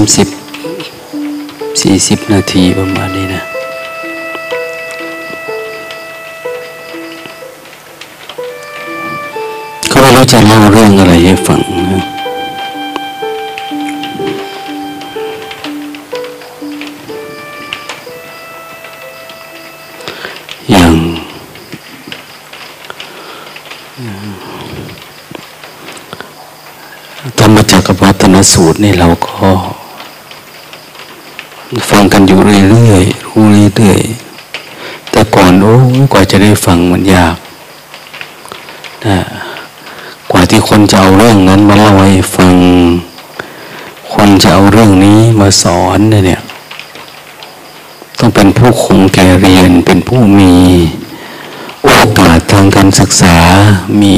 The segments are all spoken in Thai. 30-40 นาทีประมาณนี้นะก็ไม่รู้จะเล่าเรื่องอะไรให้ฟังนะธรรมจักรวัฏนสูตรนี่เราก็ฟังกันอยู่เรื่อยๆรู้เรื่อยๆแต่ก่อนโอ้กว่าจะได้ฟังมันยากนะกว่าที่คนจะเอาเรื่องนั้นมาเล่าให้ฟังคนจะเอาเรื่องนี้มาสอนเนี่ยต้องเป็นผู้คงใจเรียนเป็นผู้มีโอกาสทางการศึกษามี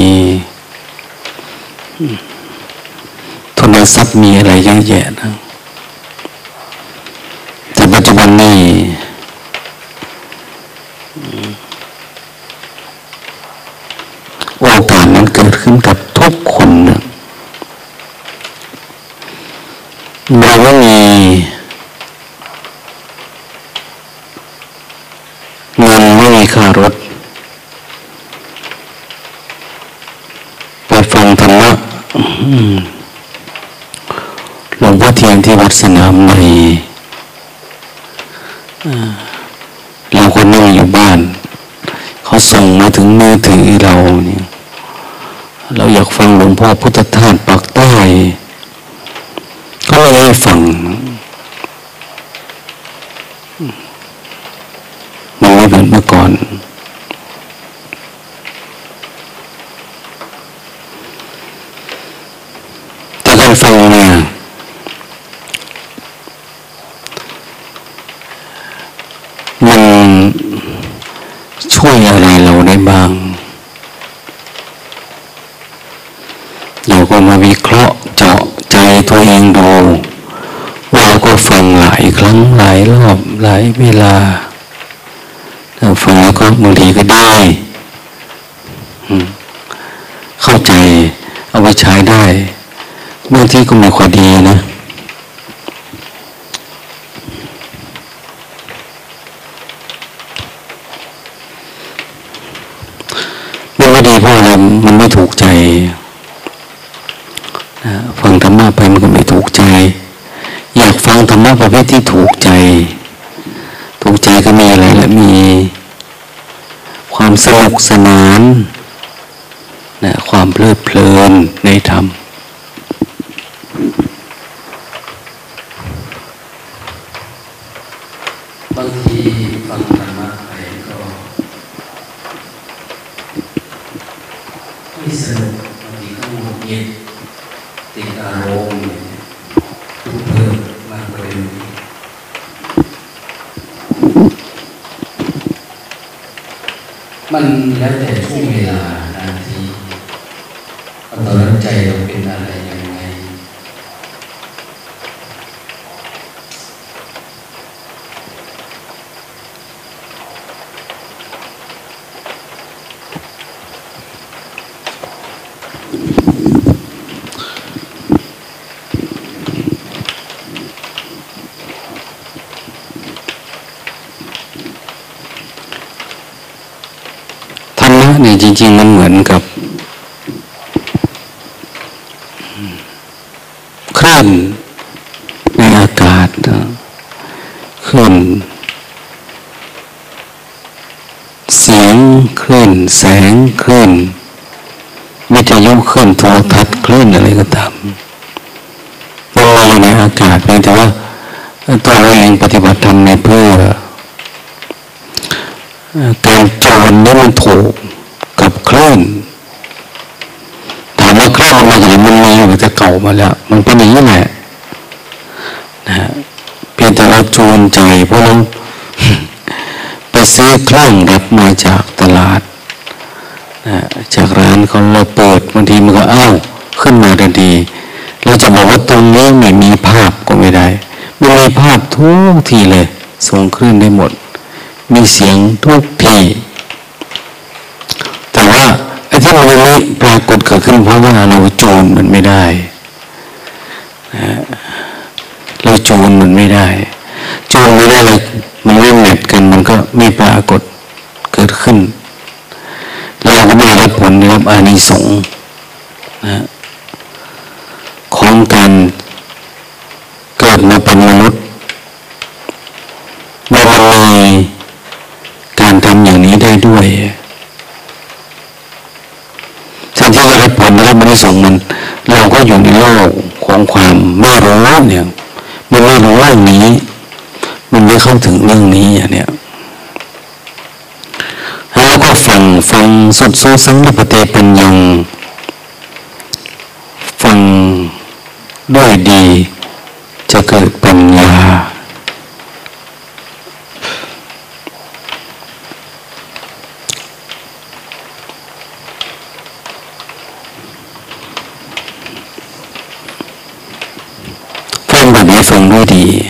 ทุนทรัพย์มีอะไรเยอะแยะนะแต่ปัจจุบันนี้โอกาสนั้นเกิดขึ้นกับทุกคนนะเราก็มีเงินไม่มีค่ารถไปฟังธรรมะหลวงพ่อเทียนที่วัดสนามในเราคนนั่งอยู่บ้านเขาส่งมาถึงมือถือเราเนี่ยเราอยากฟังหลวงพ่อพุทธทาสปากใต้ก็เลยฟังมันไม่เหมือนเมื่อก่อนแต่การฟังเนี่ยช่วยอะไรเราได้บ้างเราก็มาวิเคราะห์เจาะใจตัวเองดูเราก็ฟังหลายครั้งหลายรอบหลายเวลาฟังแล้วก็บางทีก็ได้เข้าใจเอาไปใช้ได้บางทีก็ไม่ค่อยดีนะเพราะอะไรมันไม่ถูกใจฟังธรรมะไปมันก็ไม่ถูกใจอยากฟังธรรมะประเภทที่ถูกใจก็มีอะไรและมีความสนุกสนานนะความเพลิดเพลินในธรรมบางทีฟังธรรมะไปก็ไม่สนุกบางทีก็หงุดหงิดติดอารมณ์ทุกเรื่องมากเลยมันแล้วแต่ช่วงเวลานาทีตอนนั้นใจเราเป็นอะไรยังไงนี่จริงๆมันเหมือนกับคลื่นในอากาศคลื่นเสียงคลื่นแสงคลื่นวิทยุคลื่นโทรทัศน์คลื่นอะไรก็ตามลอยในอากาศเพียงแต่ว่าตัวเราเองปฏิบัติธรรมในเพื่อการจวนนี่มันถูกกับคลื่นถามว่าคลื่นมาอย่างมันมีอยู่แต่เก่ามาแล้วมันเป็นอย่างนี้แหละนะเพียงแต่เราจวนใจเพราะเราไปซื้อเครื่องรับมาจากตลาดนะจากร้านเขาเราเปิดบางทีมันก็อ้าวขึ้นมาทันทีเราจะบอกว่าตรงนี้ไม่มีภาพก็ไม่ได้ไม่มีภาพทุกทีเลยส่งคลื่นได้หมดมีเสียงทุกทีแต่ว่าไอ้ที่มันไม่ปรากฏเกิดขึ้นเพราะว่าเราจวนมันไม่ได้ เราจูนมันไม่ได้จูนไม่ได้เลยมันไม่แมทกันมันก็ไม่ปรากฏเกิดขึ้นแล้วเราก็ไม่รับผลได้รับอานิสงส์นะของการเกิดมาเป็นมนุษย์บารมีการทำอย่างนี้ได้ด้วยทั้งที่เรารับผลได้รับอานิสงส์มันเราก็อยู่ในโลกของความไม่รู้เนี่ยมันไม่รู้เรื่องนี้มันไม่เข้าถึงเรื่องนี้อย่างเนี้ยแล้วก็ฟังสุดโซสังนิปเตปัญญังฟังด้วยดีจะเกิดปัญญาฟังด้วยดีเม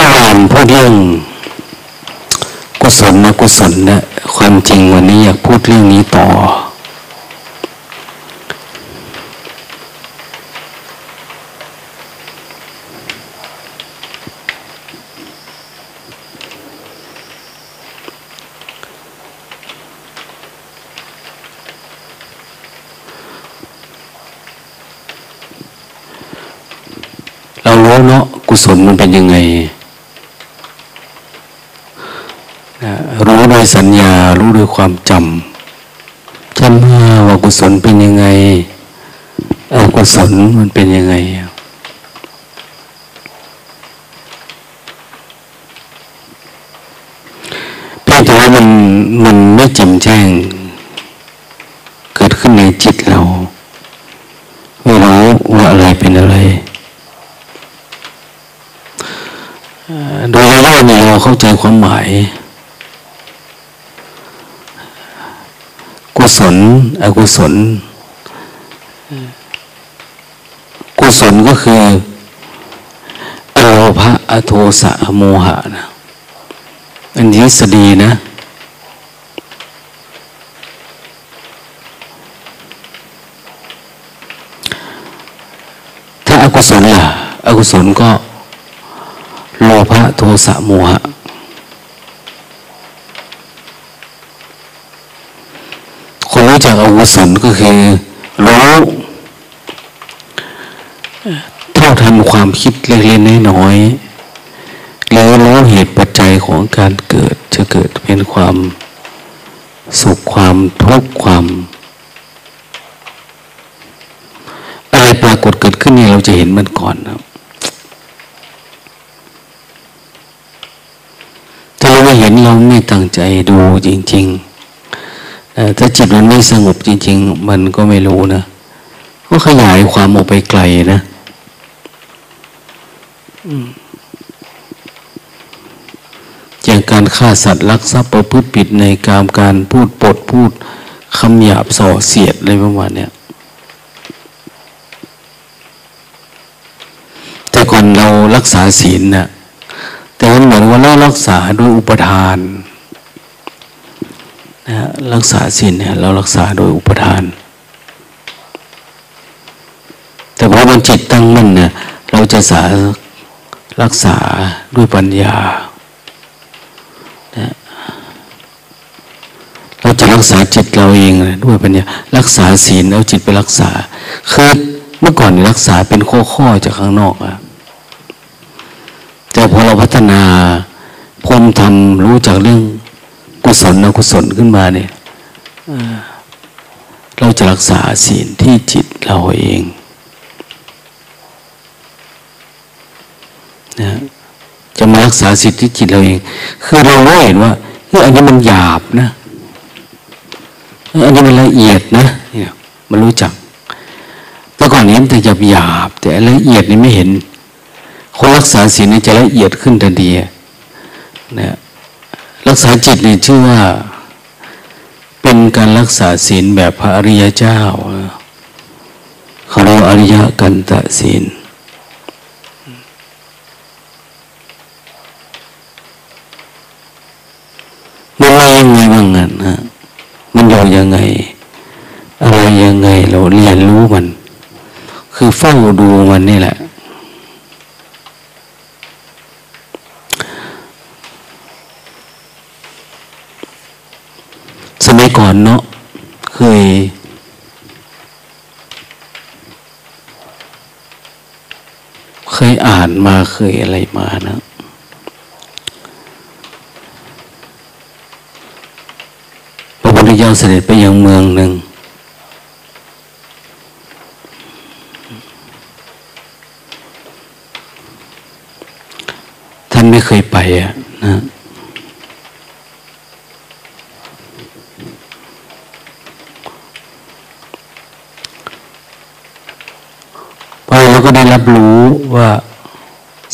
ื่อวานพูดเรื่องกุศลนะกุศลนะความจริงวันนี้อยากพูดเรื่องนี้ต่อเนาะกุศลมันเป็นยังไงรู้ด้วยสัญญารู้ด้วยความจำจำว่ากุศลเป็นยังไงอกุศลมันเป็นยังไงเพียงแต่ว่ามันไม่แจ่มแจ้งเกิดขึ้นในจิตเราไม่รู้ว่าอะไรเป็นอะไรโดยย่อๆเนี่ยเราเข้าใจความหมายกุศลอกุศลกุศลก็คือโลภะอโทสะโมหะนะอันนี้สดีนะถ้าอกุศลล่ะอกุศลก็โลภะโทสะโมหะคนรู้จักอกุศลก็คือรู้เท่าทันความคิดเล็กๆน้อยๆแล้วรู้เหตุปัจจัยของการเกิดจะเกิดเป็นความสุขความทุกข์ความอะไรปรากฏเกิดขึ้นเนี่ยเราจะเห็นมันก่อนนะเห็นเราไม่ตั้งใจดูจริงๆถ้าจิตมันไม่สงบจริงๆมันก็ไม่รู้นะก็ขยายความออกไปไกลนะอย่างการฆ่าสัตว์ลักทรัพย์ประพฤติผิดในกามการพูดปดพูดคำหยาบส่อเสียดอะไรประมาณนี้แต่ก่อนเรารักษาศีลนะแต่มันเหมือนว่าเรารักษาด้วยอุปทานนะรักษาศีลเนี่ยเรารักษาโดยอุปทานแต่พอมันจิตตั้งมั่นเนี่ยเราจะรักษาด้วยปัญญานะเราจะรักษาจิตเราเองด้วยปัญญารักษาศีลแล้วจิตไปรักษาคือเมื่อก่อนรักษาเป็นข้อๆจากข้างนอกอะแต่พอเราพัฒนาพรหมธรรมรู้จักเรื่องกุศลอกุศลขึ้นมาเนี่ยเราจะรักษาศีลที่จิตเราเองนะจะมารักษาศีลที่จิตเราเองคือเราเห็นว่าอันนี้มันหยาบนะอันนี้มันละเอียดนะเนี่ยมันรู้จักแต่ก่อนนี้มันจะหยาบแต่ละเอียดนี่ไม่เห็นคนรักษาศีลจะละเอียดขึ้นทันทีนะรักษาจิตนี่ชื่อว่าเป็นการรักษาศีลแบบพระอริยเจ้าเขาเรียกอริยกันตะศีลมันมายังไงบ้างนะมันอยู่ยังไง รียนรู้มันคือเฝ้าดูมันนี่แหละสมัยก่อนเนาะเคยอ่านมาเคยอะไรมานะพระพุทธเจ้าเสด็จไปยังเมืองหนึ่งท่านไม่เคยไปอะนะได้รับรู้ว่า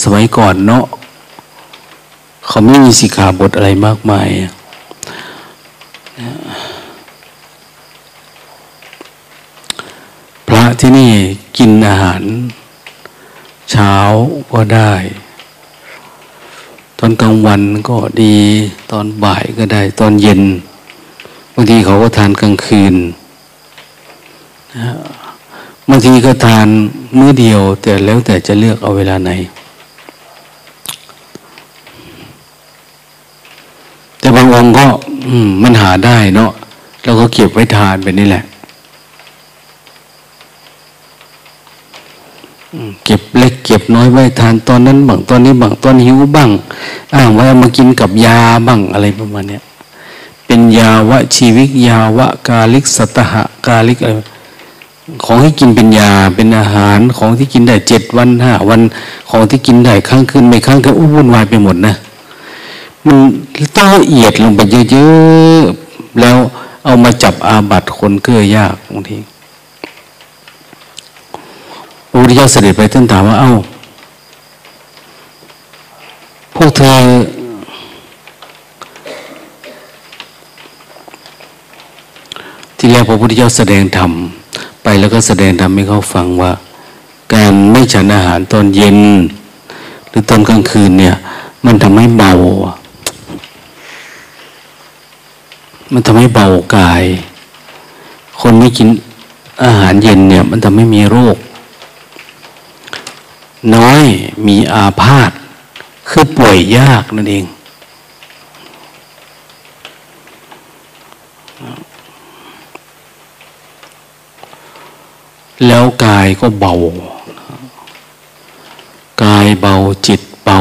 สมัยก่อนเนาะเขาไม่มีสิกขาบทอะไรมากมายพระที่นี่กินอาหารเช้าก็ได้ตอนกลางวันก็ดีตอนบ่ายก็ได้ตอนเย็นบางทีเขาก็ทานกลางคืนบางทีก็ทานมื้อเดียวแต่แล้วแต่จะเลือกเอาเวลาไหนแต่บางองค์ก็มันหาได้เนาะเราก็เก็บไว้ทานไปนี่แหละเก็บเล็กเก็บน้อยไว้ทานตอนนั้นบ้างตอนนี้บ้างตอนหิวบ้างอ้างไว้มากินกับยาบ้างอะไรประมาณเนี้ยเป็นยาวะชีวิกยาวะกาลิกสัตหะกาลิกอะไรของที่กินเป็นยาเป็นอาหารของที่กินได้7 วัน5 วันของที่กินได้ครั้งคืนไม่ครั้งก็วุ่นวายไปหมดนะมันต้องละเอียดลงไปเยอะๆแล้วเอามาจับอาบัติคนเกื้อยากบางทีพระพุทธเจ้าเสด็จไปท่านถามว่าเอ้าพวกเธอที่แรกพระพุทธเจ้าแสดงธรรมไปแล้วก็แสดงทำให้เขาฟังว่าการไม่ฉันอาหารตอนเย็นหรือตอนกลางคืนเนี่ยมันทำให้เบามันทำให้เบากายคนไม่กินอาหารเย็นเนี่ยมันทำให้มีโรคน้อยมีอาพาธคือป่วยยากนั่นเองแล้วกายก็เบากายเบาจิตเบา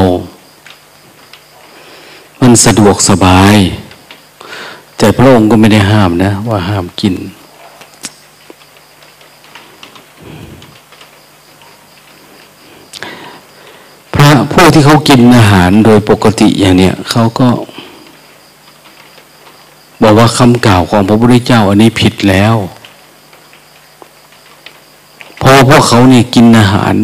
มันสะดวกสบายแต่พระองค์ก็ไม่ได้ห้ามนะว่าห้ามกินพระผู้ที่เขากินอาหารโดยปกติอย่างเนี้ยเขาก็บอกว่าคำกล่าวของพระพุทธเจ้าอันนี้ผิดแล้วเพราะพวกเขาเนี่ยกินอาหาร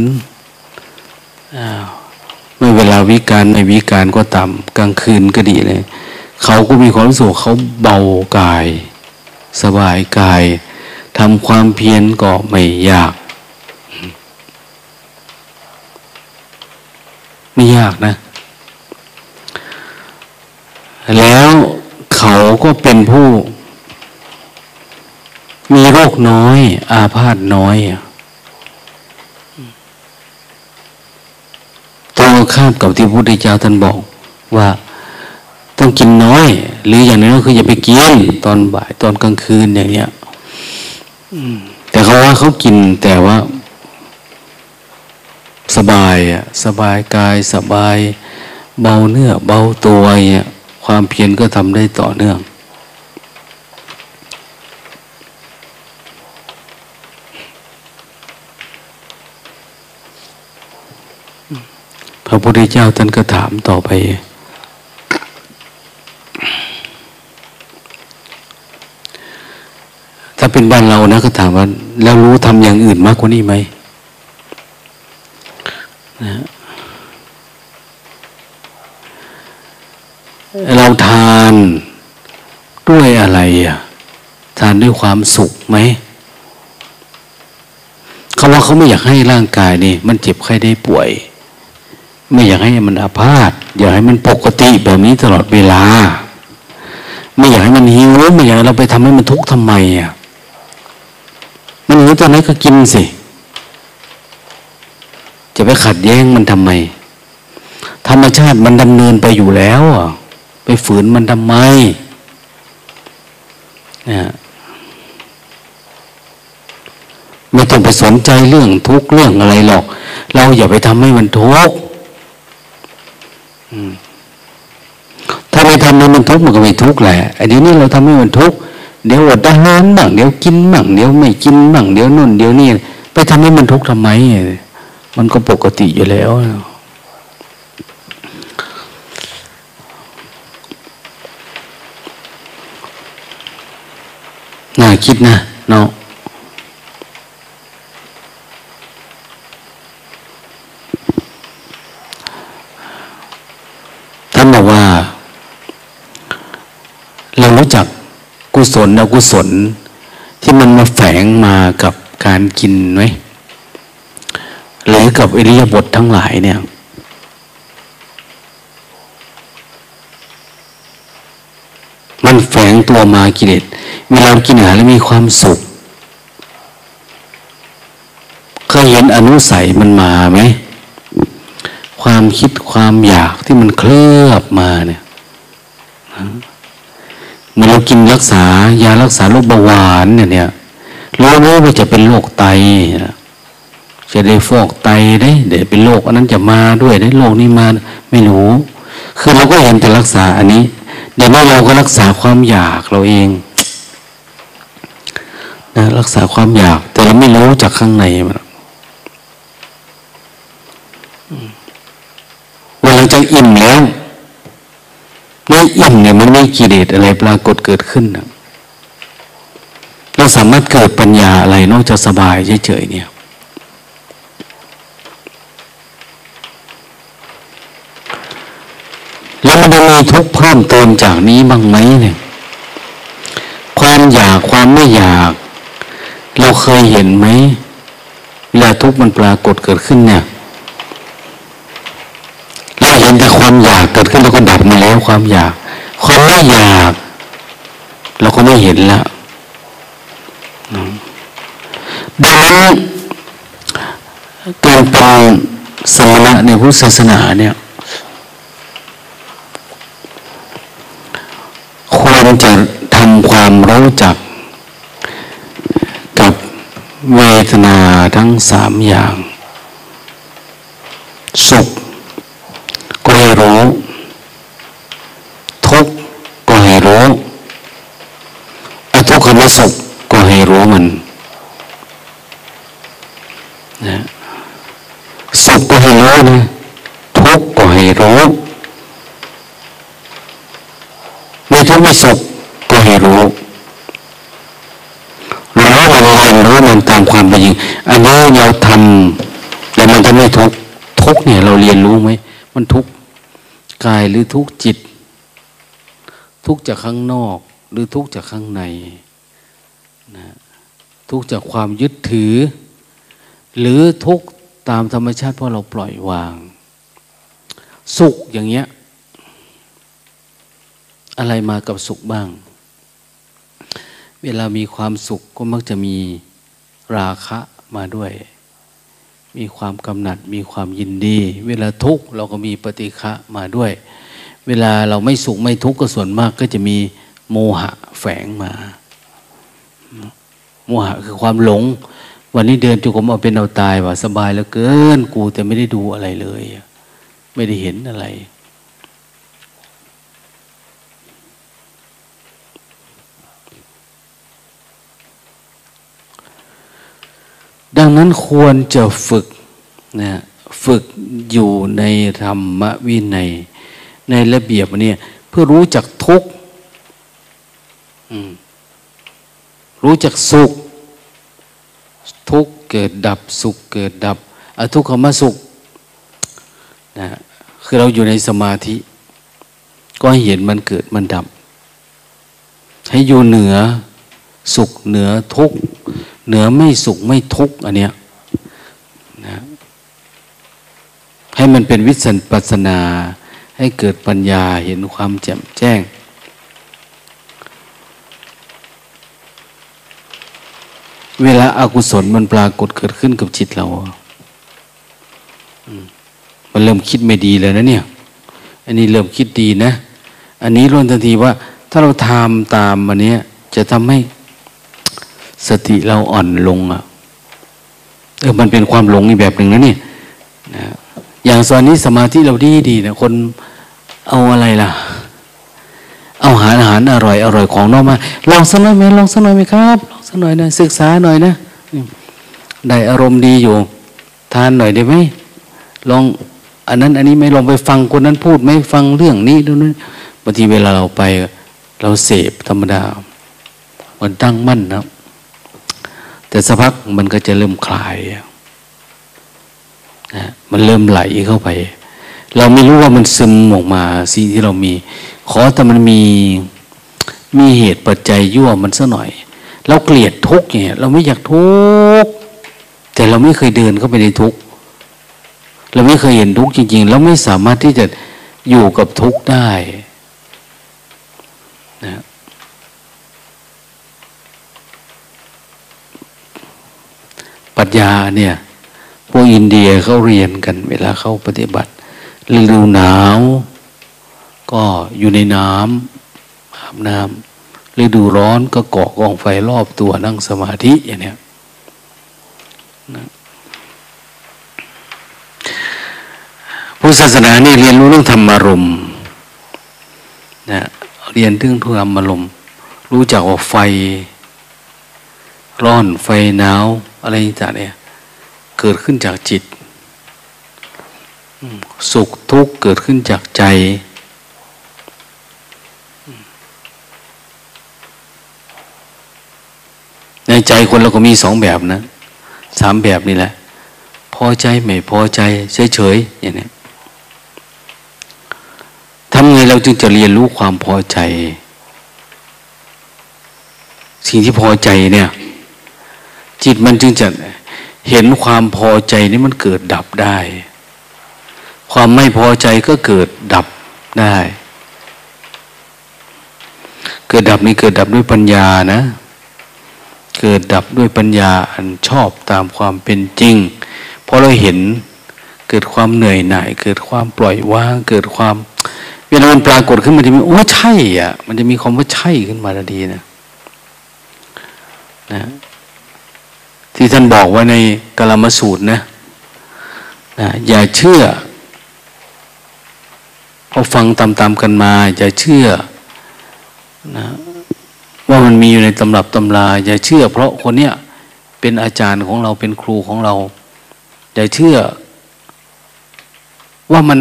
ไม่เวลาวิการในวิการก็ตามกลางคืนก็ดีเลยเขาก็มีความรู้สึกเขาเบากายสบายกายทำความเพียรก็ไม่ยากไม่ยากนะแล้วเขาก็เป็นผู้มีโรคน้อยอาพาธน้อยข้ามกับที่พระพุทธเจ้าท่านบอกว่าต้องกินน้อยหรืออย่างนั้นก็คืออย่าไปกินตอนบ่ายตอนกลางคืนอย่างเนี้ยแต่เขาว่าเขากินแต่ว่าสบายอะสบายกายสบายเบาเนื้อเบาตัวเนี่ยความเพียรก็ทำได้ต่อเนื่องพระพุทธเจ้าท่านก็ถามต่อไปถ้าเป็นบ้านเรานะก็ถามว่าแล้วรู้ทำอย่างอื่นมากกว่านี้ไหมนะเราทานด้วยอะไรอ่ะทานด้วยความสุขไหมเขาว่าเขาไม่อยากให้ร่างกายนี่มันเจ็บไข้ได้ป่วยไม่อยากให้มันอาพาธอยากให้มันปกติแบบนี้ตลอดเวลาไม่อยากให้มันหิวไม่อยากเราไปทำให้มันทุกข์ทำไมอ่ะมันหิว รู้ตอนไหนก็กินสิจะไปขัดแย้งมันทำไมธรรมชาติมันดำเนินไปอยู่แล้วไปฝืนมันทำไมเนี่ยไม่ต้องไปสนใจเรื่องทุกข์เรื่องอะไรหรอกเราอย่าไปทำให้มันทุกข์ถ้าไม่ทำให้มันทุกข์มันก็ไม่ทุกข์แหละไอ้เดี๋ยวนี้เราทำให้มันทุกข์เดี๋ยวอดอาหารบ้างเดี๋ยวกินบ้างเดี๋ยวไม่กินบ้างเดี๋ยวนู่นเดี๋ยวนี่ไปทำให้มันทุกข์ทำไมมันก็ปกติอยู่แล้วน่าคิดนะเนาะท่านบอกว่าเรารู้จักกุศลอกุศลที่มันมาแฝงมากับการกินไหมหรือกับอิริยาบถทั้งหลายเนี่ยมันแฝงตัวมากิเลสเวลากินอาหารแล้วมีความสุขเคยเห็นอนุสัยมันมาไหมความคิดความอยากที่มันเคลือบมาเนี่ยเมื่อเรากินรักษายารักษาโรคเบาหวานเนี่ยเรารู้ว่าจะเป็นโรคไตจะได้ฟอกไตได้เดี๋ยวเป็นโรคอันนั้นจะมาด้วยได้โรคนี้มาไม่รู้คือเราก็เห็นแต่รักษาอันนี้เดี๋ยวเราก็รักษาความอยากเราเองนะรักษาความอยากแต่เราไม่รู้จากข้างในมันเวลาจะอิ่มแล้วไม่อิ่มเนี่ยมันไม่กิเลสอะไรปรากฏเกิดขึ้นนะเราสามารถเกิดปัญญาอะไรนอกจากสบายเฉยๆเนี่ยแล้วมันจะมีทุกข์เพิ่มเติมจากนี้บ้างไหมเนี่ยความอยากความไม่อยากเราเคยเห็นไหมเวลาทุกข์มันปรากฏเกิดขึ้นเนี่ยเราเห็นแต่ความอยากเกิดขึ้นเราก็ดับมาแล้วความอยากความไม่อยากเราก็ไม่เห็นละดังนั้นการเป็นสมณะในพุทธศาสนาเนี่ยควรจะทำความรู้จักกับเวทนาทั้งสามอย่างสุขก็ให้รู้ทุกข์ก็ให้รู้อทุกขมสุขก็ให้รู้มันนะสุขก็ให้รู้นะทุกข์ก็ให้รู้ไม่ทุกข์ไม่สุขก็ให้รู้รู้มันตามความเป็นจริงอันนี้เราทำแต่มันทำให้ทุกข์ทุกข์เนี่ยเราเรียนรู้ไหมมันทุกข์กายหรือทุกข์จิตทุกข์จากข้างนอกหรือทุกข์จากข้างในนะทุกข์จากความยึดถือหรือทุกข์ตามธรรมชาติเพราะเราปล่อยวางสุขอย่างเงี้ยอะไรมากับสุขบ้างเวลามีความสุขก็มักจะมีราคะมาด้วยมีความกำหนัดมีความยินดีเวลาทุกข์เราก็มีปฏิฆะมาด้วยเวลาเราไม่สุขไม่ทุกข์ก็ส่วนมากก็จะมีโมหะแฝงมาโมหะคือความหลงวันนี้เดินจงกรมเอาเป็นเอาตายว่าสบายเหลือเกินกูแต่ไม่ได้ดูอะไรเลยไม่ได้เห็นอะไรดังนั้นควรจะฝึกนะฝึกอยู่ในธรรมวินัยในระเบียบเนี่ยเพื่อรู้จักทุกข์รู้จักสุขทุกข์เกิดดับสุขเกิดดับอทุกขมสุขนะคือเราอยู่ในสมาธิก็เห็นมันเกิดมันดับให้อยู่เหนือสุขเหนือทุกข์เหนือไม่สุขไม่ทุกข์อันเนี้ยนะให้มันเป็นวิปัสสนาให้เกิดปัญญาเห็นความแจ่มแจ้ง เวลาอากุศลมันปรากฏเกิดขึ้นกับจิตเรามันเริ่มคิดไม่ดีเลยนะเนี่ยอันนี้เริ่มคิดดีนะอันนี้ล้วนทันทีว่าถ้าเราทำตามอันนี้จะทำให้สติเราอ่อนลงมันเป็นความหลงอีกแบบหนึ่งนะเนี่ยนะอย่างส่วนนี้สมาธิเราดีนะคนเอาอะไรล่ะเอาอาหารอร่อยของนอกมาลองสักหน่อยไหมครับลองสักหน่อยนะศึกษาหน่อยนะได้อารมณ์ดีอยู่ทานหน่อยได้ไหมลองอันนั้นอันนี้ไม่ลองไปฟังคนนั้นพูดไหมฟังเรื่องนี้ดูนะบางทีเวลาเราไปเราเสพธรรมดามันตั้งมั่นนะแต่สักพักมันก็จะเริ่มคลายนะมันเริ่มไหลเข้าไปเราไม่รู้ว่ามันซึมออกมาสิ่งที่เรามีขอแต่มันมีเหตุปัจจัยยั่วมันซะหน่อยเราเกลียดทุกข์เนี่ยเราไม่อยากทุกข์แต่เราไม่เคยเดินเข้าไปในทุกข์เราไม่เคยเห็นทุกข์จริงๆเราไม่สามารถที่จะอยู่กับทุกข์ได้นะปรัชญาเนี่ยพวกอินเดียเขาเรียนกันเวลาเขาปฏิบัติฤดูหนาวก็อยู่ในน้ำอาบน้ำฤดูร้อนก็เกาะกองไฟรอบตัวนั่งสมาธิอย่างเนี้ยพุทธศาสนาเนี่ยเรียนรู้เรื่องธรรมารมณ์นะเรียนเรื่องธรรมารมณ์รู้จักว่าไฟร้อนไฟหนาวอะไรต่างเนี่ยเกิดขึ้นจากจิตสุขทุกข์เกิดขึ้นจากใจในใจคนเราก็มีสองแบบนะสามแบบนี่แหละพอใจไม่พอใจเฉยๆอย่างนี้ทำไงเราจึงจะเรียนรู้ความพอใจสิ่งที่พอใจเนี่ยจิตมันจึงจะเห็นความพอใจนี่มันเกิดดับได้ความไม่พอใจก็เกิดดับได้เกิดดับนี่เกิดดับด้วยปัญญานะเกิดดับด้วยปัญญาอันชอบตามความเป็นจริงพอเราเห็นเกิดความเหนื่อยหน่ายเกิดความปล่อยวางเกิดความเวลามันปรากฏขึ้นมันจะมีโอ้ใช่อ่ะมันจะมีความว่าใช่ขึ้นมาทันทีนะที่ท่านบอกว่าในกาลามสูตรนะอย่าเชื่อพอฟังตามกันมาอย่าเชื่อนะว่ามันมีอยู่ในตำรับตำราอย่าเชื่อเพราะคนเนี้ยเป็นอาจารย์ของเราเป็นครูของเราอย่าเชื่อว่ามัน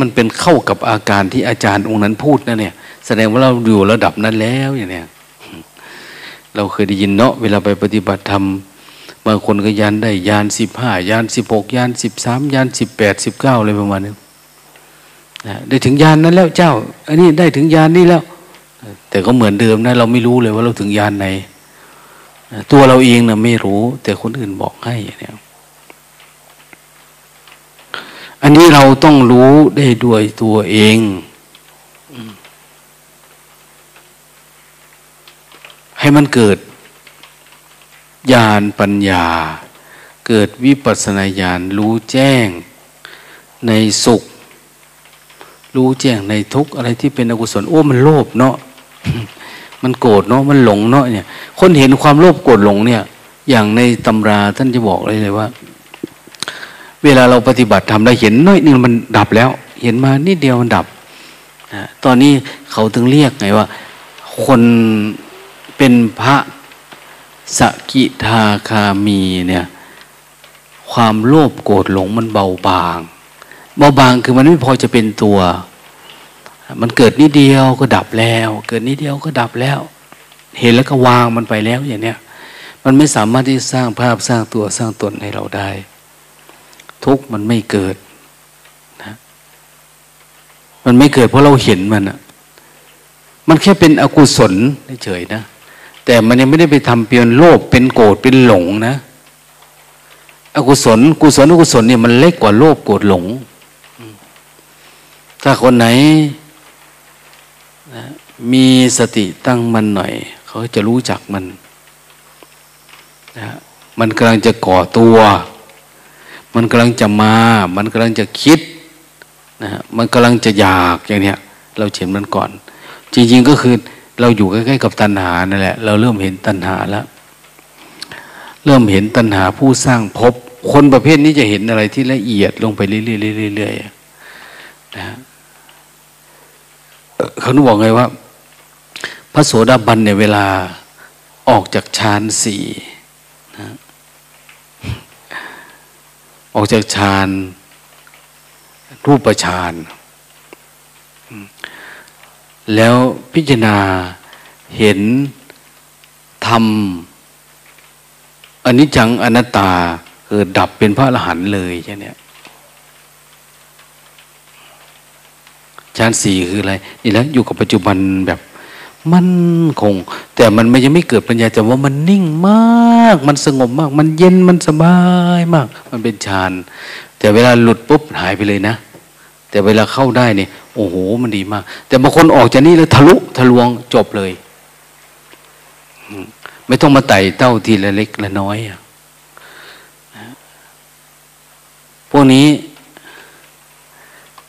มันเป็นเข้ากับอาการที่อาจารย์องค์นั้นพูดนะเนี่ยแสดงว่าเราอยู่ระดับนั้นแล้วอย่างเนี้ยเราเคยได้ยินเนาะเวลาไปปฏิบัติธรรมบางคนก็ยันได้ยาน15ยาน16ยาน13ยาน18 19อะไรประมาณนี้นะได้ถึงยานนั้นแล้วเจ้าอันนี้ได้ถึงยานนี้แล้วแต่ก็เหมือนเดิมนะเราไม่รู้เลยว่าเราถึงยานไหนตัวเราเองนะไม่รู้แต่คนอื่นบอกให้เนี่ยอันนี้เราต้องรู้ได้ด้วยตัวเองให้มันเกิดญาณปัญญาเกิดวิปัสสนาญาณรู้แจ้งในสุขรู้แจ้งในทุกข์อะไรที่เป็นอกุศลโอ้มันโลภเนาะมันโกรธเนาะมันหลงเนาะเนี่ยคนเห็นความโลภโกรธหลงเนี่ยอย่างในตำราท่านจะบอกเลยว่าเวลาเราปฏิบัติทำได้เห็นน้อยนึงมันดับแล้วเห็นมานิดเดียวมันดับตอนนี้เขาถึงเรียกไงว่าคนเป็นพระสกิทาคามีเนี่ยความโลภโกรธหลงมันเบาบางคือมันไม่พอจะเป็นตัวมันเกิดนิดเดียวก็ดับแล้วเกิดนิดเดียวก็ดับแล้วเห็นแล้วก็วางมันไปแล้วอย่างเนี้ยมันไม่สามารถที่สร้างภาพสร้างตัวสร้างตนให้เราได้ทุกข์มันไม่เกิดนะมันไม่เกิดเพราะเราเห็นมันอ่ะมันแค่เป็นอกุศลเฉยๆนะแต่มันยังไม่ได้ไปทำเปลี่ยนโลภเป็นโกรธเป็นหลงนะอกุศลกุศลอกุศลเนี่ยมันเล็กกว่าโลภโกรธหลงถ้าคนไหนนะมีสติตั้งมันหน่อยเขาจะรู้จักมัน นะมันกำลังจะก่อตัวมันกำลังจะมามันกำลังจะคิดนะฮะมันกำลังจะอยากอย่างเนี้ยเราเห็นมันก่อนจริงๆก็คือเราอยู่ใกล้ๆกับตัณหานั่นแหละเราเริ่มเห็นตัณหาแล้วเริ่มเห็นตัณหาผู้สร้างภพคนประเภทนี้จะเห็นอะไรที่ละเอียดลงไปเรื่อยๆนะฮะเขาบอกไงว่าพระโสดาบันเนี่ยเวลาออกจากฌานสี่นะออกจากฌานรูปฌานแล้วพิจารณาเห็นธรรมอนิจจังอนัตตาเกิดดับเป็นพระอรหันต์เลยใช่เนี่ยฌานสี่คืออะไรนี่แหละอยู่กับปัจจุบันแบบมันคงแต่มันไม่ยังไม่เกิดปัญญาแต่ว่ามันนิ่งมากมันสงบมากมันเย็นมันสบายมากมันเป็นฌานแต่เวลาหลุดปุ๊บหายไปเลยนะแต่เวลาเข้าได้เนี่ยโอ้โหมันดีมากแต่บางคนออกจากนี่แล้วทะลุทะลวงจบเลยไม่ต้องมาไต่เต้าทีละเล็กละน้อยพวกนี้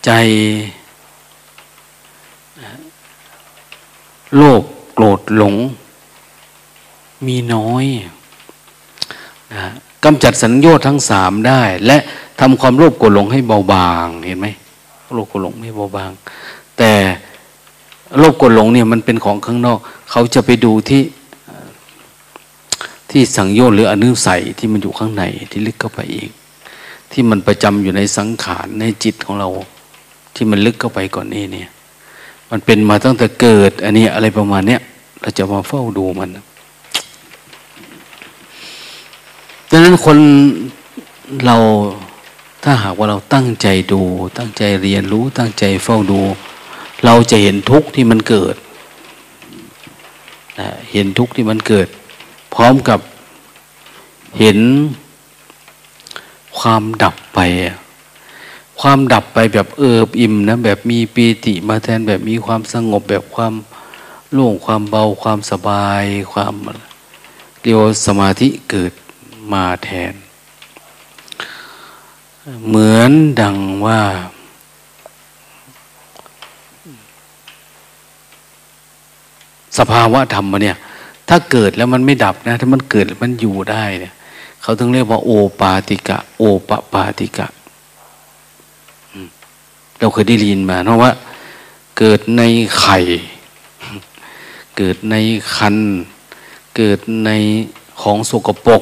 ใจโลภโกรธหลงมีน้อยนะกำจัดสัญญาทั้งสามได้และทำความโลภโกรธหลงให้เบาบางเห็นไหมโลภโกรธหลงไม่เบาบางแต่โลภโกรธหลงเนี่ยมันเป็นของข้างนอกเขาจะไปดูที่สังโยชน์หรืออนุสัยที่มันอยู่ข้างในที่ลึกเข้าไปอีกที่มันประจำอยู่ในสังขารในจิตของเราที่มันลึกเข้าไปก่อนนี่เนี่ยมันเป็นมาตั้งแต่เกิดอันนี้อะไรประมาณเนี้ยเราจะมาเฝ้าดูมันดังนั้นคนเราถ้าหากว่าเราตั้งใจดูตั้งใจเรียนรู้ตั้งใจเฝ้าดูเราจะเห็นทุกข์ที่มันเกิดเห็นทุกข์ที่มันเกิดพร้อมกับเห็นความดับไปความดับไปแบบเอิบอิ่มนะแบบมีปีติมาแทนแบบมีความสงบแบบความโล่งความเบาความสบายความเรียวสมาธิเกิดมาแทนเหมือนดังว่าสภาวะธรรมเนี่ยถ้าเกิดแล้วมันไม่ดับนะถ้ามันเกิดมันอยู่ได้เนี่ยเขาถึงเรียกว่าโอปาติกะโอปปาติกะเราเคยได้ยินมาเนาะว่าเกิดในไข่เกิดในคันเกิดในของสกปรก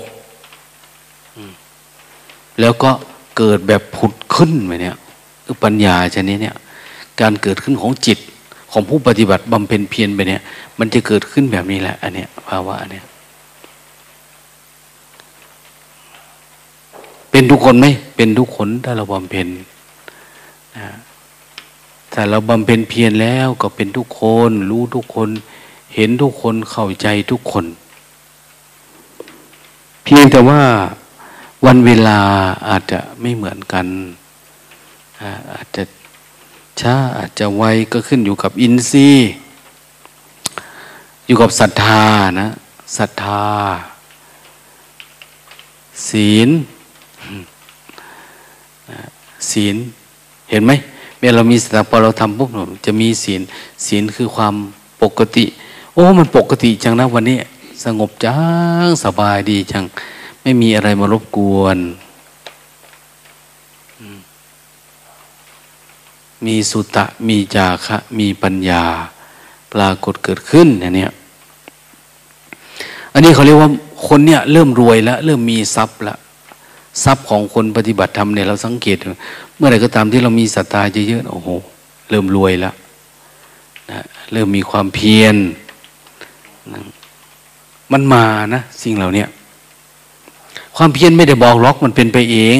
แล้วก็เกิดแบบผุดขึ้นไปเนี่ยคือปัญญาชนิดเนี่ยการเกิดขึ้นของจิตของผู้ปฏิบัติบำเพ็ญเพียรไปเนี่ยมันจะเกิดขึ้นแบบนี้แหละอันเนี้ยภาวะเนี่ยเป็นทุกคนไหมเป็นทุกคนถ้าเราบำเพ็ญถ้าเราบำเพ็ญเพียรแล้วก็เป็นทุกคนรู้ทุกคนเห็นทุกคนเข้าใจทุกคนเพียงแต่ว่าวันเวลาอาจจะไม่เหมือนกันอาจจะช้าอาจจะไวก็ขึ้นอยู่กับอินทรีย์อยู่กับศรัทธานะศรัทธาศีลศีลเห็นไหมเมื่อเรามีศีลพอเราทำปุ๊บจะมีศีลศีลคือความปกติโอ้มันปกติจังนะวันนี้สงบจังสบายดีจังไม่มีอะไรมารบกวนมีสุตะมีจาคะมีปัญญาปรากฏเกิดขึ้นอย่างนี้อันนี้เขาเรียกว่าคนเนี่ยเริ่มรวยแล้วเริ่มมีทรัพย์ละทรัพย์ของคนปฏิบัติธรรมเนี่ยเราสังเกตเมื่อไหร่ก็ตามที่เรามีศรัทธาเยอะๆโอ้โหเริ่มรวยแล้วนะเริ่มมีความเพียรนะมันมานะสิ่งเหล่านี้ความเพียรไม่ได้บอกล็อกมันเป็นไปเอง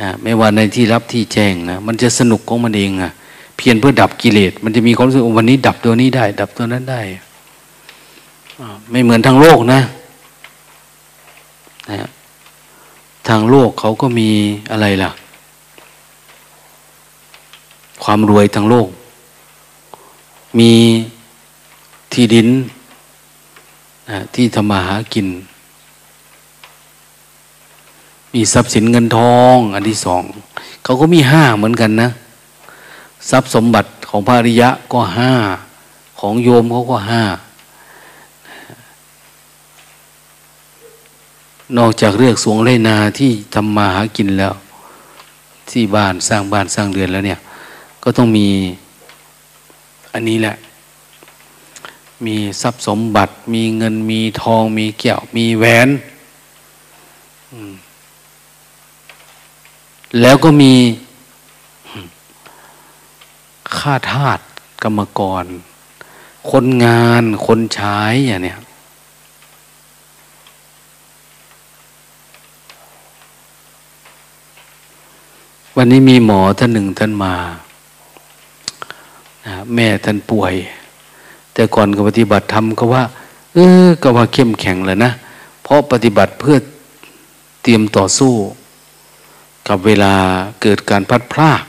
นะไม่ว่าในที่รับที่แจ้งนะมันจะสนุกของมันเองอะเพียรเพื่อดับกิเลสมันจะมีความรู้สึกวันนี้ดับตัวนี้ได้ดับตัวนั้นได้ไม่เหมือนทางโลกนะทางโลกเขาก็มีอะไรล่ะความรวยทางโลกมีที่ดินที่ทำมาหากิน มีทรัพย์สินเงินทองอันที่สองเขาก็มีห้าเหมือนกันนะทรัพย์สมบัติของพระอริยะก็ห้าของโยมเขาก็ห้านอกจากเลือกสวงไรนาที่ทำมาหากินแล้วที่บ้านสร้างบ้านสร้างเรือนแล้วเนี่ยก็ต้องมีอันนี้แหละมีทรัพย์สมบัติมีเงินมีทองมีแก้วมีแหวนแล้วก็มีข้าทาสกรรมกรคนงานคนใช้อย่างเนี้ยวันนี้มีหมอท่านหนึ่งท่านมาแม่ท่านป่วยแต่ก่อนก็ปฏิบัติธรรมก็ว่าก็ว่าเข้มแข็งเลยนะเพราะปฏิบัติเพื่อเตรียมต่อสู้กับเวลาเกิดการพัดพราก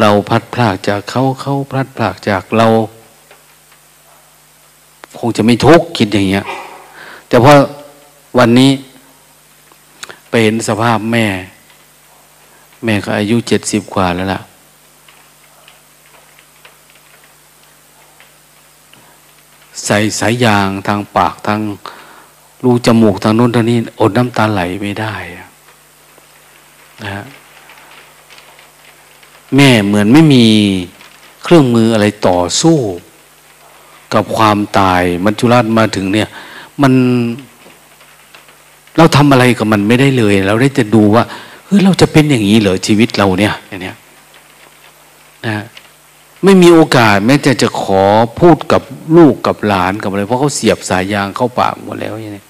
เราพัดพรากจากเขาพัดพรากจากเราคงจะไม่ทุกข์คิดอย่างเงี้ยแต่พอวันนี้ไปเห็นสภาพแม่ก็อายุ70กว่าแล้วล่ะใส่สายยางทางปากทางรูจมูกทางโน้นทางนี้อดน้ำตาไหลไม่ได้นะฮะแม่เหมือนไม่มีเครื่องมืออะไรต่อสู้กับความตายมัจจุราชมาถึงเนี่ยมันเราทำอะไรกับมันไม่ได้เลยเราได้จะดูว่าเราจะเป็นอย่างนี้เหรอชีวิตเราเนี่ยอย่างเนี้ยนะไม่มีโอกาสแม้แต่จะขอพูดกับลูกกับหลานกับอะไรเพราะเขาเสียบสายยางเข้าปากหมดแล้วอย่างนี้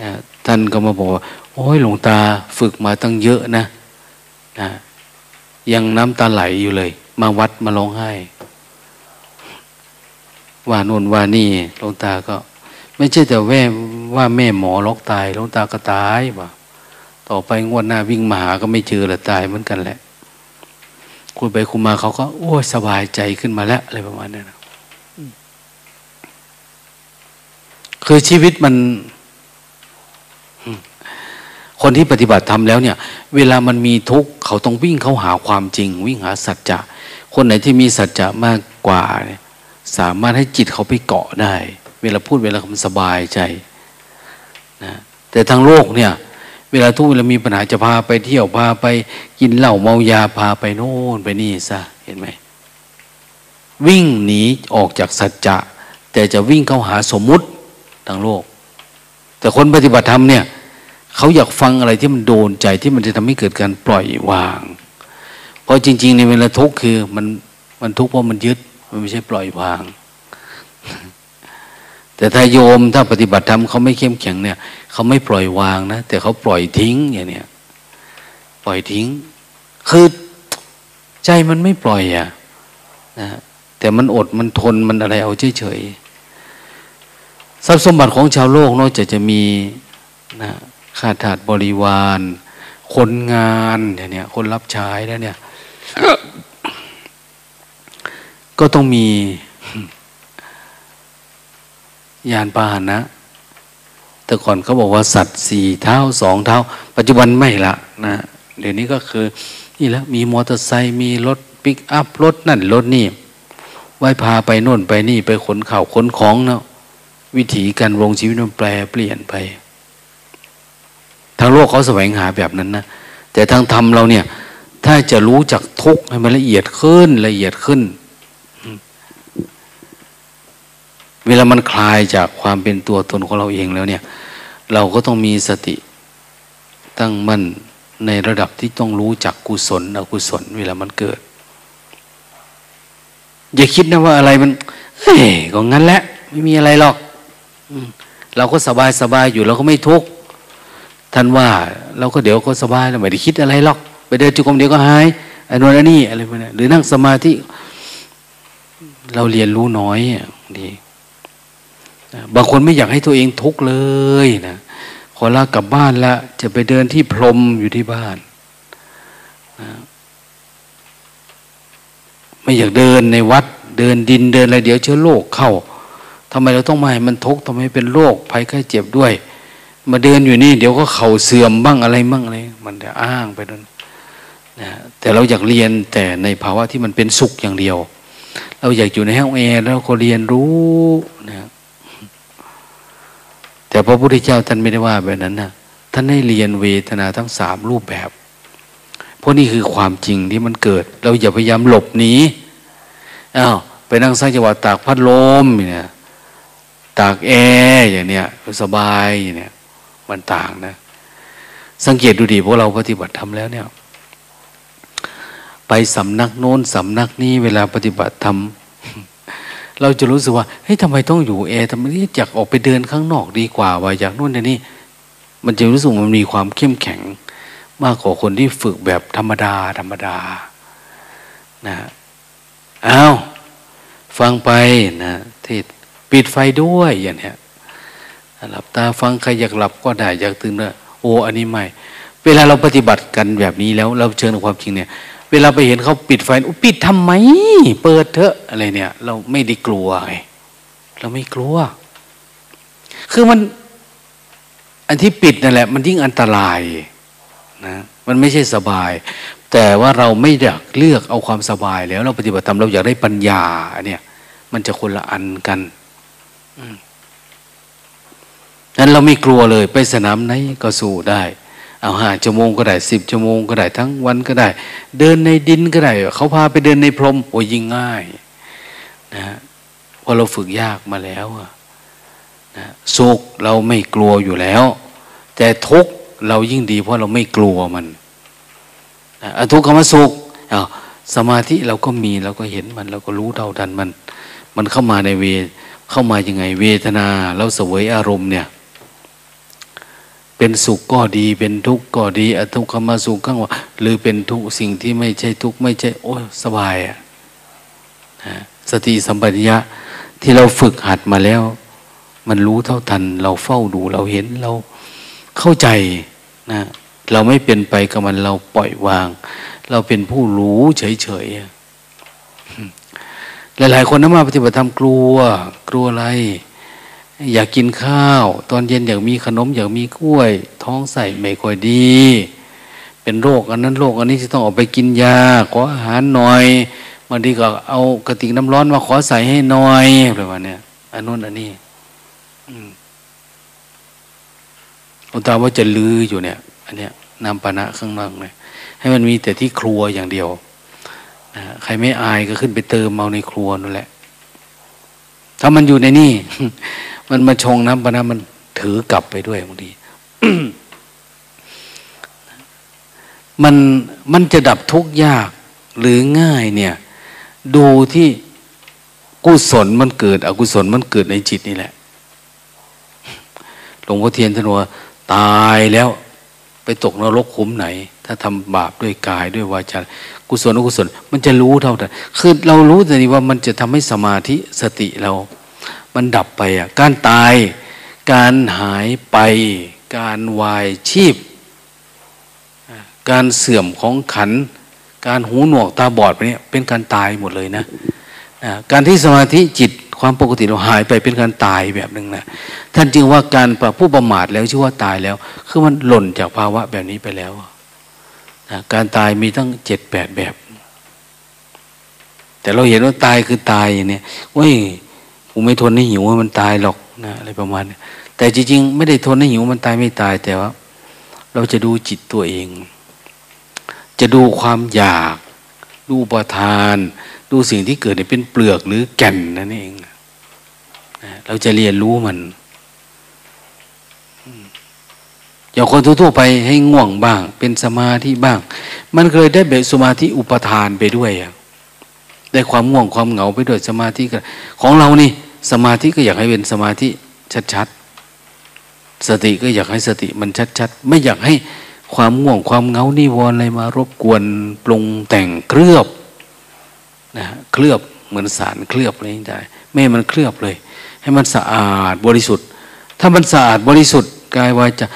นะท่านก็มาบอกว่าโอ้ยหลวงตาฝึกมาตั้งเยอะนะนะยังน้ำตาไหลอยู่เลยมาวัดมาร้องไห้ว่าโน่นว่านี่หลวงตาก็ไม่ใช่แต่ว่าแม่หมอล็อกตายหลวงตาก็ตายว่ะต่อไปงวดหน้าวิ่งมาหาก็ไม่เจอละตายเหมือนกันแหละคุยไปคุยมาเขาก็โอ้ยสบายใจขึ้นมาแล้วอะไรประมาณนั้นนะคือชีวิตมันคนที่ปฏิบัติธรรมแล้วเนี่ยเวลามันมีทุกข์เขาต้องวิ่งเข้าหาความจริงวิ่งหาสัจจะคนไหนที่มีสัจจะมากกว่าสามารถให้จิตเขาไปเกาะได้เวลาพูดเวลามันสบายใจนะแต่ทางโลกเนี่ยเวลาทุกเวลามีปัญหาจะพาไปเที่ยวพาไปกินเหล้าเมายาพาไปโน่นไปนี่ซะเห็นไหมวิ่งหนีออกจากสัจจะแต่จะวิ่งเข้าหาสมมุติทางโลกแต่คนปฏิบัติธรรมเนี่ยเขาอยากฟังอะไรที่มันโดนใจที่มันจะทำให้เกิดการปล่อยวางเพราะจริงๆในเวลาทุกข์คือมันทุกข์เพราะมันยึดมันไม่ใช่ปล่อยวางแต่ถ้าโยมถ้าปฏิบัติธรรมเขาไม่เข้มแข็งเนี่ยเขาไม่ปล่อยวางนะแต่เขาปล่อยทิ้งอย่างเนี้ยปล่อยทิ้งคือใจมันไม่ปล่อยอ่ะนะแต่มันอดมันทนมันอะไรเอาเฉยๆทรัพย์สมบัติของชาวโลกนอกจากจะมีนะข้าทาสบริวารคนงานอย่างเนี้ยคนรับใช้แล้วเนี่ยก็ต้องมียานพาหนะแต่ก่อนเขาบอกว่าสัตว์สี่เท้าสองเท้าปัจจุบันไม่ละนะเดี๋ยวนี้ก็คือนี่แล้วมีมอเตอร์ไซค์มีรถปิกอัพรถนั่นรถนี่ไว้พาไปโน่นไปนี่ไปขนข่าวขนของเนาะวิถีการลงชีวิตมันแปรเปลี่ยนไปทางโลกเขาแสวงหาแบบนั้นนะแต่ทางธรรมเราเนี่ยถ้าจะรู้จักทุกข์ให้มันละเอียดขึ้นละเอียดขึ้นเวลามันคลายจากความเป็นตัวตนของเราเองแล้วเนี่ยเราก็ต้องมีสติตั้งมั่นในระดับที่ต้องรู้จักกุศลอกุศลเวลามันเกิดอย่าคิดนะว่าอะไรมันเฮ้ยก็งั้นแหละไม่มีอะไรหรอกเราก็สบายอยู่เราก็ไม่ทุกข์ท่านว่าเราก็เดี๋ยวก็สบายเราไม่ได้คิดอะไรหรอกไปเดินจุกมเดี๋ยวก็หายอันนั้นอันนี้อะไรพวกนี้หรือนั่งสมาธิเราเรียนรู้น้อยดีบางคนไม่อยากให้ตัวเองทุกข์เลยนะขอลากลับบ้านละจะไปเดินที่พรมอยู่ที่บ้านนะไม่อยากเดินในวัดเดินดินเดินอะไรเดี๋ยวเชื้อโรคเข้าทำไมเราต้องมาให้มันทุกข์ทำไมเป็นโรคภัยไข้เจ็บด้วย มาเดินอยู่นี่เดี๋ยวก็เข่าเสื่อมบ้างอะไรบ้างอะไรมันจะอ้างไปนั่นนะแต่เราอยากเรียนแต่ในภาวะที่มันเป็นสุขอย่างเดียวเราอยากอยู่ในห้องแอร์แล้วก็เรียนรู้นะแต่พระพุทธเจ้าท่านไม่ได้ว่าแบบนั้นนะท่านให้เรียนเวทนาทั้งสามรูปแบบเพราะนี่คือความจริงที่มันเกิดเราอย่าพยายามหลบหนีอ้าวไปนั่งสร้างจังหวะตากพัดลมเนี่ยตากแอร์อย่างเนี้ยสบายอย่างเนี้ยมันต่างนะสังเกตดูดิพวกเราปฏิบัติธรรมแล้วเนี่ยไปสำนักโน้นสำนักนี้เวลาปฏิบัติธรรมเราจะรู้สึกว่าเฮ้ยทำไมต้องอยู่แอร์ทำไมไม่อยากออกไปเดินข้างนอกดีกว่าว่าอยากโน่นอย่างนี้มันจะรู้สึกมันมีความเข้มแข็งมากกว่าคนที่ฝึกแบบธรรมดาธรรมดานะอ้าวฟังไปนะที่ปิดไฟด้วยอย่างเนี้ยหลับตาฟังใครอยากหลับก็ได้อยากตื่นก็โอ้อันนี้ไม่เวลาเราปฏิบัติกันแบบนี้แล้วเราเจอความจริงเนี่ยเวลาไปเห็นเขาปิดไฟปิดทำไมเปิดเถอะอะไรเนี่ยเราไม่ได้กลัวไงเราไม่กลัวคือมันอันที่ปิดนั่นแหละมันยิ่งอันตรายนะมันไม่ใช่สบายแต่ว่าเราไม่อยากเลือกเอาความสบายแล้วเราปฏิบัติธรรมเราอยากได้ปัญญาเนี่ยมันจะคนละอันกันนั้นเราไม่กลัวเลยไปสนามไหนก็สู้ได้เอา5 ชั่วโมงก็ได้10 ชั่วโมงก็ได้ทั้งวันก็ได้เดินในดินก็ได้เขาพาไปเดินในพรมโอ้ยิ่งง่ายนะเพราะเราฝึกยากมาแล้วนะสุขเราไม่กลัวอยู่แล้วแต่ทุกข์เรายิ่งดีเพราะเราไม่กลัวมันนะทุกข์กับสุขสมาธิเราก็มีเราก็เห็นมันเราก็รู้เท่าทันมันเข้ามาในเข้ามายังไงเวทนาเราเสวยอารมณ์เนี่ยเป็นสุขก็ดีเป็นทุกข์ก็ดีอทุกขมสุขข้างว่าหรือเป็นทุกสิ่งที่ไม่ใช่ทุกข์ไม่ใช่โอ้สบายอ่ะนะสติสัมปชัญญะที่เราฝึกหัดมาแล้วมันรู้เท่าทันเราเฝ้าดูเราเห็นเราเข้าใจนะเราไม่เป็นไปกับมันเราปล่อยวางเราเป็นผู้รู้เฉยๆหลายๆคนนั้นมาปฏิบัติธรรมกลัวอะไรอยากกินข้าวตอนเย็นอยากมีขนมอยากมีกล้วยท้องใส่ไม่ค่อยดีเป็นโรคอันนั้นโรคอันนี้จะต้องออกไปกินยาขออาหารหน่อยบางทีก็เอากระติกน้ำร้อนมาขอใส่ให้หน่อยอะไรวะเนี่ยอันนู้นอันนี้อุตส่าห์ว่าจะลืออยู่เนี่ยอันเนี้ยน้ำปานะข้างล่างเลยให้มันมีแต่ที่ครัวอย่างเดียวนะใครไม่อายก็ขึ้นไปเติมเอาในครัวนั่นแหละถ้ามันอยู่ในนี่มันมาชงน้ำปานะมันถือกลับไปด้วยบางที มันจะดับทุกข์ยากหรือง่ายเนี่ยดูที่กุศลมันเกิดอกุศลมันเกิดในจิตนี่แหละหลวงพ่อเทียนท่านว่าตายแล้วไปตกนรกขุมไหนถ้าทำบาปด้วยกายด้วยวาจากุศลอกุศลมันจะรู้เท่ากันคือเรารู้แต่นี่ว่ามันจะทำให้สมาธิสติเรามันดับไปการตายการหายไปการวายชีพการเสื่อมของขันธ์การหูหนวกตาบอดไปเนี่ยเป็นการตายหมดเลยนะการที่สมาธิจิตความปกติเราหายไปเป็นการตายแบบนึงนะท่านจึงว่าการประผู้ประมาทแล้วชื่อว่าตายแล้วคือมันหล่นจากภาวะแบบนี้ไปแล้วการตายมีตั้ง 7-8 แบบแต่เราเห็นว่าตายคือตายอย่างเนี้ยโอ้ยกูไม่ทนให้หิวมันตายหรอกนะอะไรประมาณนี้แต่จริงๆไม่ได้ทนให้หิวมันตายไม่ตายแต่ว่าเราจะดูจิตตัวเองจะดูความอยากดูอุปทานดูสิ่งที่เกิดเนี่ยเป็นเปลือกหรือแก่นนั่นเองนะเราจะเรียนรู้มันอย่างคนทั่วๆไปให้ง่วงบ้างเป็นสมาธิบ้างมันเคยได้เบสมาธิอุปทานไปด้วยได้ความง่วงความเหงาไปด้วยสมาธิของเรานี่สมาธิก็อยากให้เป็นสมาธิชัดๆสติก็อยากให้สติมันชัดๆไม่อยากให้ความง่วงความเหงานิวรณ์อะไรมารบกวนปรุงแต่งเคลือบนะเคลือบเหมือนสารเคลือบอะไรอย่างเงี้ยไม่ให้มันเคลือบเลยให้มันสะอาดบริสุทธิ์ถ้ามันสะอาดบริสุทธิ์กายวาจา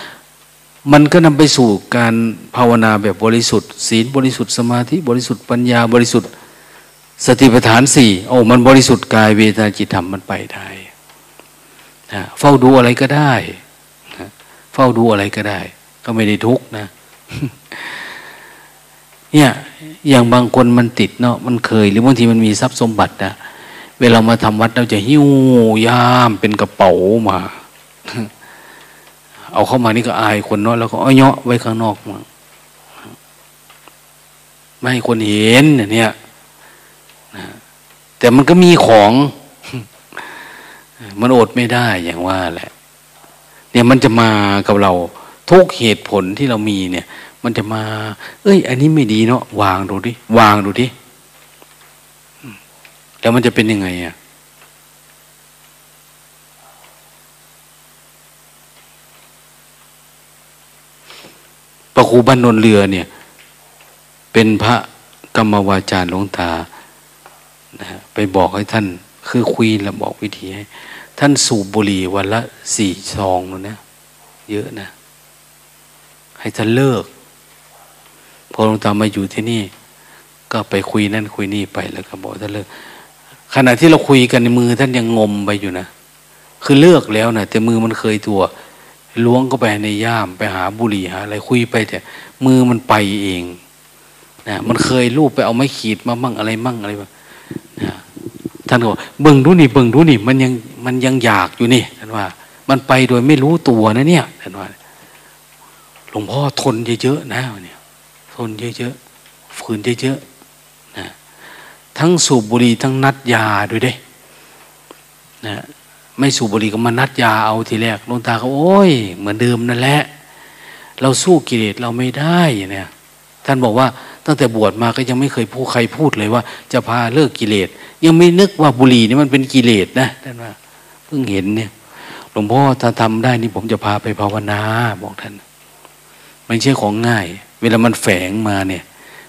มันก็นำไปสู่การภาวนาแบบบริสุทธิ์ศีลบริสุทธิ์สมาธิบริสุทธิ์ปัญญาบริสุทธิ์สติปัฏฐาน4โอ้มันบริสุทธิ์กายเวทนาจิตธรรมมันไปได้เฝ้าดูอะไรก็ได้ เฝ้าดูอะไรก็ได้ก็ไม่ได้ทุกข์นะเนี่ยอย่างบางคนมันติดเนาะมันเคยหรือบางทีมันมีทรัพย์สมบัตินะเวลามาทำวัดเราจะหิ้วย่ามเป็นกระเป๋ามาเอาเข้ามานี่ก็อายคนเนาะแล้วก็เอาเนาะไว้ข้างนอกมาไม่ให้คนเห็นเนี่ยนะแต่มันก็มีของมันอดไม่ได้อย่างว่าแหละเนี่ยมันจะมากับเราทุกเหตุผลที่เรามีเนี่ยมันจะมาเอ้ยอันนี้ไม่ดีเนาะวางดูดิแล้วมันจะเป็นยังไงอ่ะพระครูบ้านนนเรือเนี่ยเป็นพระกรรมวาจารย์หลวงตานะไปบอกให้ท่านคือคุยแล้วบอกวิธีให้ท่านสูบบุหรี่วันละ4 ซองนะเยอะนะให้ท่านเลิกพอหลวงตามาอยู่ที่นี่ก็ไปคุยนั่นคุยนี่ไปแล้วก็บอกท่านเลิกขณะที่เราคุยกันมือท่านยังงมไปอยู่นะคือเลิกแล้วนะแต่มือมันเคยตัวล้วงเข้าไปในย่ามไปหาบุหรี่หาอะไรคุยไปแต่มือมันไปเองนะมันเคยลูบไปเอาไม้ขีดมามั่งอะไรมั่งอะไรแบบนะท่านก็เบิ่งดูนี่มันยังอยากอยู่นี่ท่านว่ามันไปโดยไม่รู้ตัวนะเนี่ยท่านว่าหลวงพ่อทนเยอะๆนะเนี่ยทนเยอะๆฝืนเยอะๆนะทั้งสูบบุหรี่ทั้งนัดยาด้วยเด้นะไม่สูบบุหรี่ก็มานัดยาเอาทีแรกหลวงตาเขาโอ้ยเหมือนเดิมนั่นแหละเราสู้กิเลสเราไม่ได้เนี่ยท่านบอกว่าตั้งแต่บวชมาก็ยังไม่เคยใครพูดเลยว่าจะพาเลิกกิเลสยังไม่นึกว่าบุหรี่นี่มันเป็นกิเลสนะท่านว่าเพิ่งเห็นเนี่ยหลวงพ่อถ้าทำได้นี่ผมจะพาไปภาวนาบอกท่านไม่ใช่ของง่ายเวลามันแฝงมาเนี่ย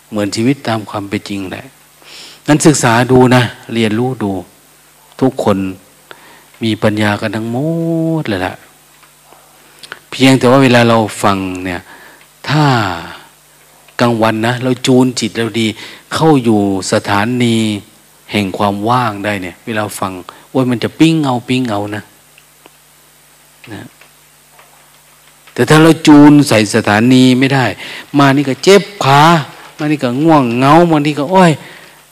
เหมือนชีวิตตามความเป็นจริงแหละนั้นศึกษาดูนะเรียนรู้ดูทุกคนมีปัญญากันทั้งหมดเลยล่ะเพียงแต่ว่าเวลาเราฟังเนี่ยถ้ากลางวันนะเราจูนจิตเราดีเข้าอยู่สถานีแห่งความว่างได้เนี่ยเวลาฟังโอ้ยมันจะปิ้งเอานะแต่ถ้าเราจูนใส่สถานีไม่ได้มานี่ก็เจ็บขามานี่ก็ง่วงเงามานี่ก็โอ้ย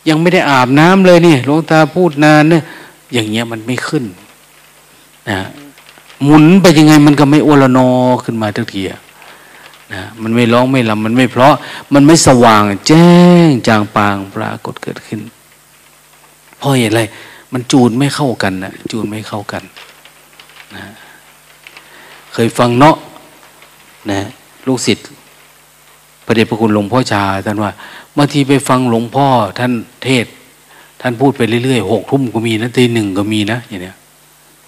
ยังไม่ได้อาบน้ำเลยนี่หลวงตาพูดนานเนี่ยอย่างเงี้ยมันไม่ขึ้นนะหมุนไปยังไงมันก็ไม่โอละนอขึ้นมาทักทีนะมันไม่ร้องไม่ลำมันไม่เพราะมันไม่สว่างแจ้งจางปางปรากฏเกิดขึ้นเพราะเหตุอะไรมันจูนไม่เข้ากันนะจูนไม่เข้ากันนะเคยฟังเนาะนะลูกศิษย์พระเดชพระคุณหลวงพ่อชาท่านว่าบางทีไปฟังหลวงพ่อท่านเทศท่านพูดไปเรื่อยๆ18:00ก็มีนะ01:00ก็มีนะอย่างเนี้ย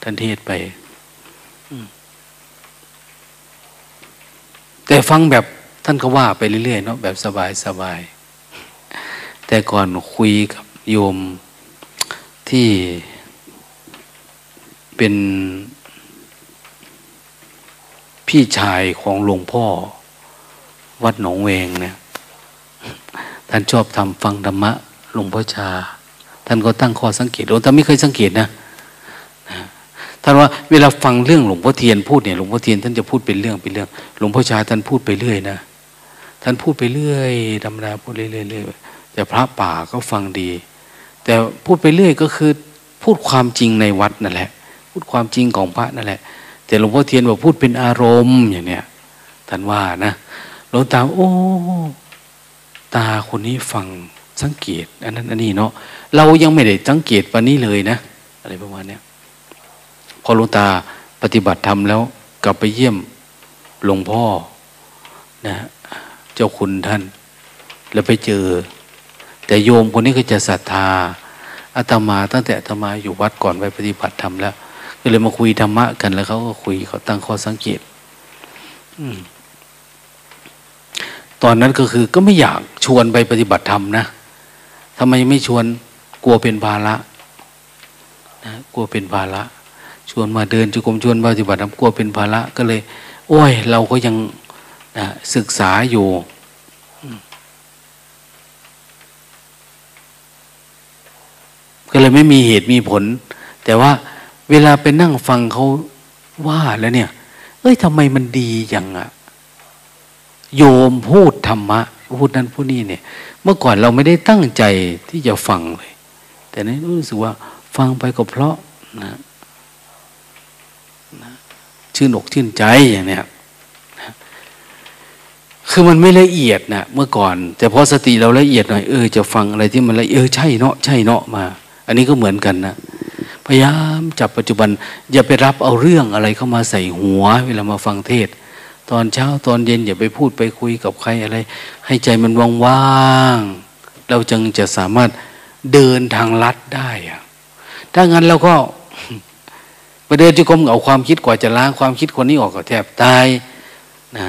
ท่านเทศไปแต่ฟังแบบท่านก็ว่าไปเรื่อยๆเนาะแบบสบายๆแต่ก่อนคุยกับโยมที่เป็นพี่ชายของหลวงพ่อวัดหนองแวงเนี่ยท่านชอบทำฟังธรรมะหลวงพ่อชาท่านก็ตั้งข้อสังเกตแต่ไม่เคยสังเกตนะท่านว่าเวลาฟังเรื่องหลวงพ่อเทียนพูดเนี่ยหลวงพ่อเทียนท่านจะพูดเป็นเรื่องหลวงพ่อชาท่านพูดไปเรื่อยนะท่านพูดไปเรื่อยธรรมดาพูดเรื่อยๆแต่พระป่าก็ฟังดีแต่พูดไปเรื่อยก็คือพูดความจริงในวัดนั่นแหละพูดความจริงของพระนั่นแหละแต่หลวงพ่อเทียนบอกพูดเป็นอารมณ์อย่างเนี้ยท่านว่านะหลวงตาโอ้ตาคนนี้ฟังสังเกตอันนั้นอันนี้เนาะเรายังไม่ได้สังเกตวันนี้เลยนะอะไรประมาณเนี้ยพอหลวงตาปฏิบัติธรรมแล้วกลับไปเยี่ยมหลวงพ่อนะเจ้าคุณท่านแล้วไปเจอแต่โยมคนนี้ก็จะศรัทธาอาตมาตั้งแต่อาตมาอยู่วัดก่อนไปปฏิบัติธรรมแล้วก็เลยมาคุยธรรมะกันแล้วเขาก็คุยเขาตั้งข้อสังเกตตอนนั้นก็คือก็ไม่อยากชวนไปปฏิบัติธรรมนะทำไมไม่ชวนกลัวเป็นภาระนะกลัวเป็นภาระชวนมาเดินจุกมชวนปฏิบัติธรรมกลัวเป็นภาระก็เลยโอ้ยเราก็ยังศึกษาอยู่ก็เลยไม่มีเหตุมีผลแต่ว่าเวลาไปนั่งฟังเขาว่าแล้วเนี่ย ทำไมมันดีอย่างอะโยมพูดธรรมะพูดนั้นพูดนี่เนี่ยเมื่อก่อนเราไม่ได้ตั้งใจที่จะฟังเลยแต่นี่รู้สึกว่าฟังไปก็เพราะนะชื่นอกชื่นใจอย่างเนี้ยนะคือมันไม่ละเอียดนะเมื่อก่อนแต่พอสติเราละเอียดหน่อยจะฟังอะไรที่มันละเอียดใช่เนาะใช่เนาะมาอันนี้ก็เหมือนกันนะพยายามจับปัจจุบันอย่าไปรับเอาเรื่องอะไรเข้ามาใส่หัวเวลามาฟังเทศตอนเช้าตอนเย็นอย่าไปพูดไปคุยกับใครอะไรให้ใจมันว่างๆเราจึงจะสามารถเดินทางลัดได้อะถ้างั้นเราก็ไปเดินจงกรมเอาความคิดกว่าจะล้างความคิดคนนี้ออกก็แทบตายนะ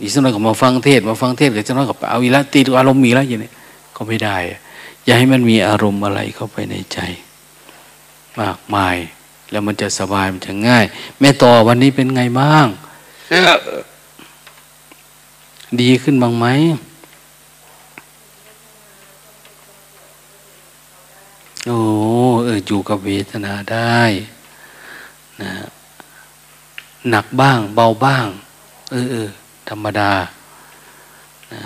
อีกสักหน่อยก็มาฟังเทศเดี๋ยวสักหน่อยก็เอาอีละตีอารมณ์มีแล้วอย่างนี้ก็ไม่ได้อย่าให้มันมีอารมณ์อะไรเข้าไปในใจมากมายแล้วมันจะสบายมันจะง่ายแม่ต่อวันนี้เป็นไงบ้างดีขึ้นบ้างไหมโอ้อยู่กับเวทนาได้นะหนักบ้างเบาบ้างธรรมดานะ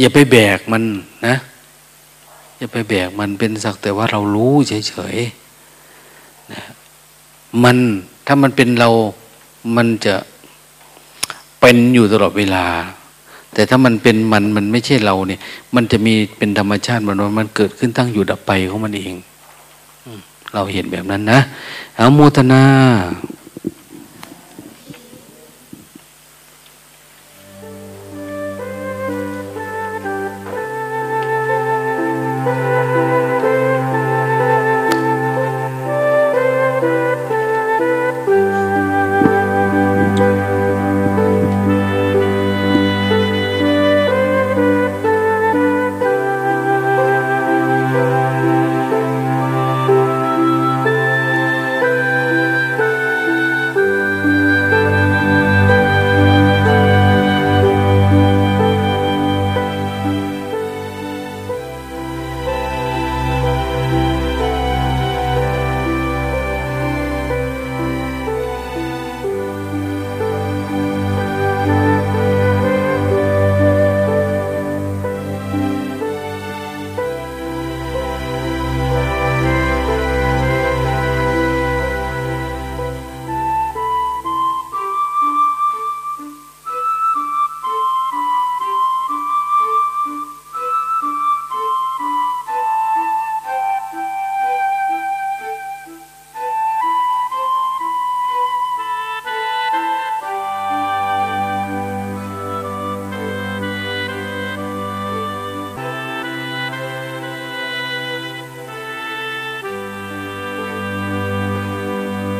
อย่าไปแบกมันนะอย่าไปแบกมันเป็นสักแต่ว่าเรารู้เฉยๆนะมันถ้ามันเป็นเรามันจะเป็นอยู่ตลอดเวลาแต่ถ้ามันเป็นมันไม่ใช่เราเนี่ยมันจะมีเป็นธรรมชาติมันเกิดขึ้นตั้งอยู่ดับไปของมันเองเราเห็นแบบนั้นนะอนุโมทนา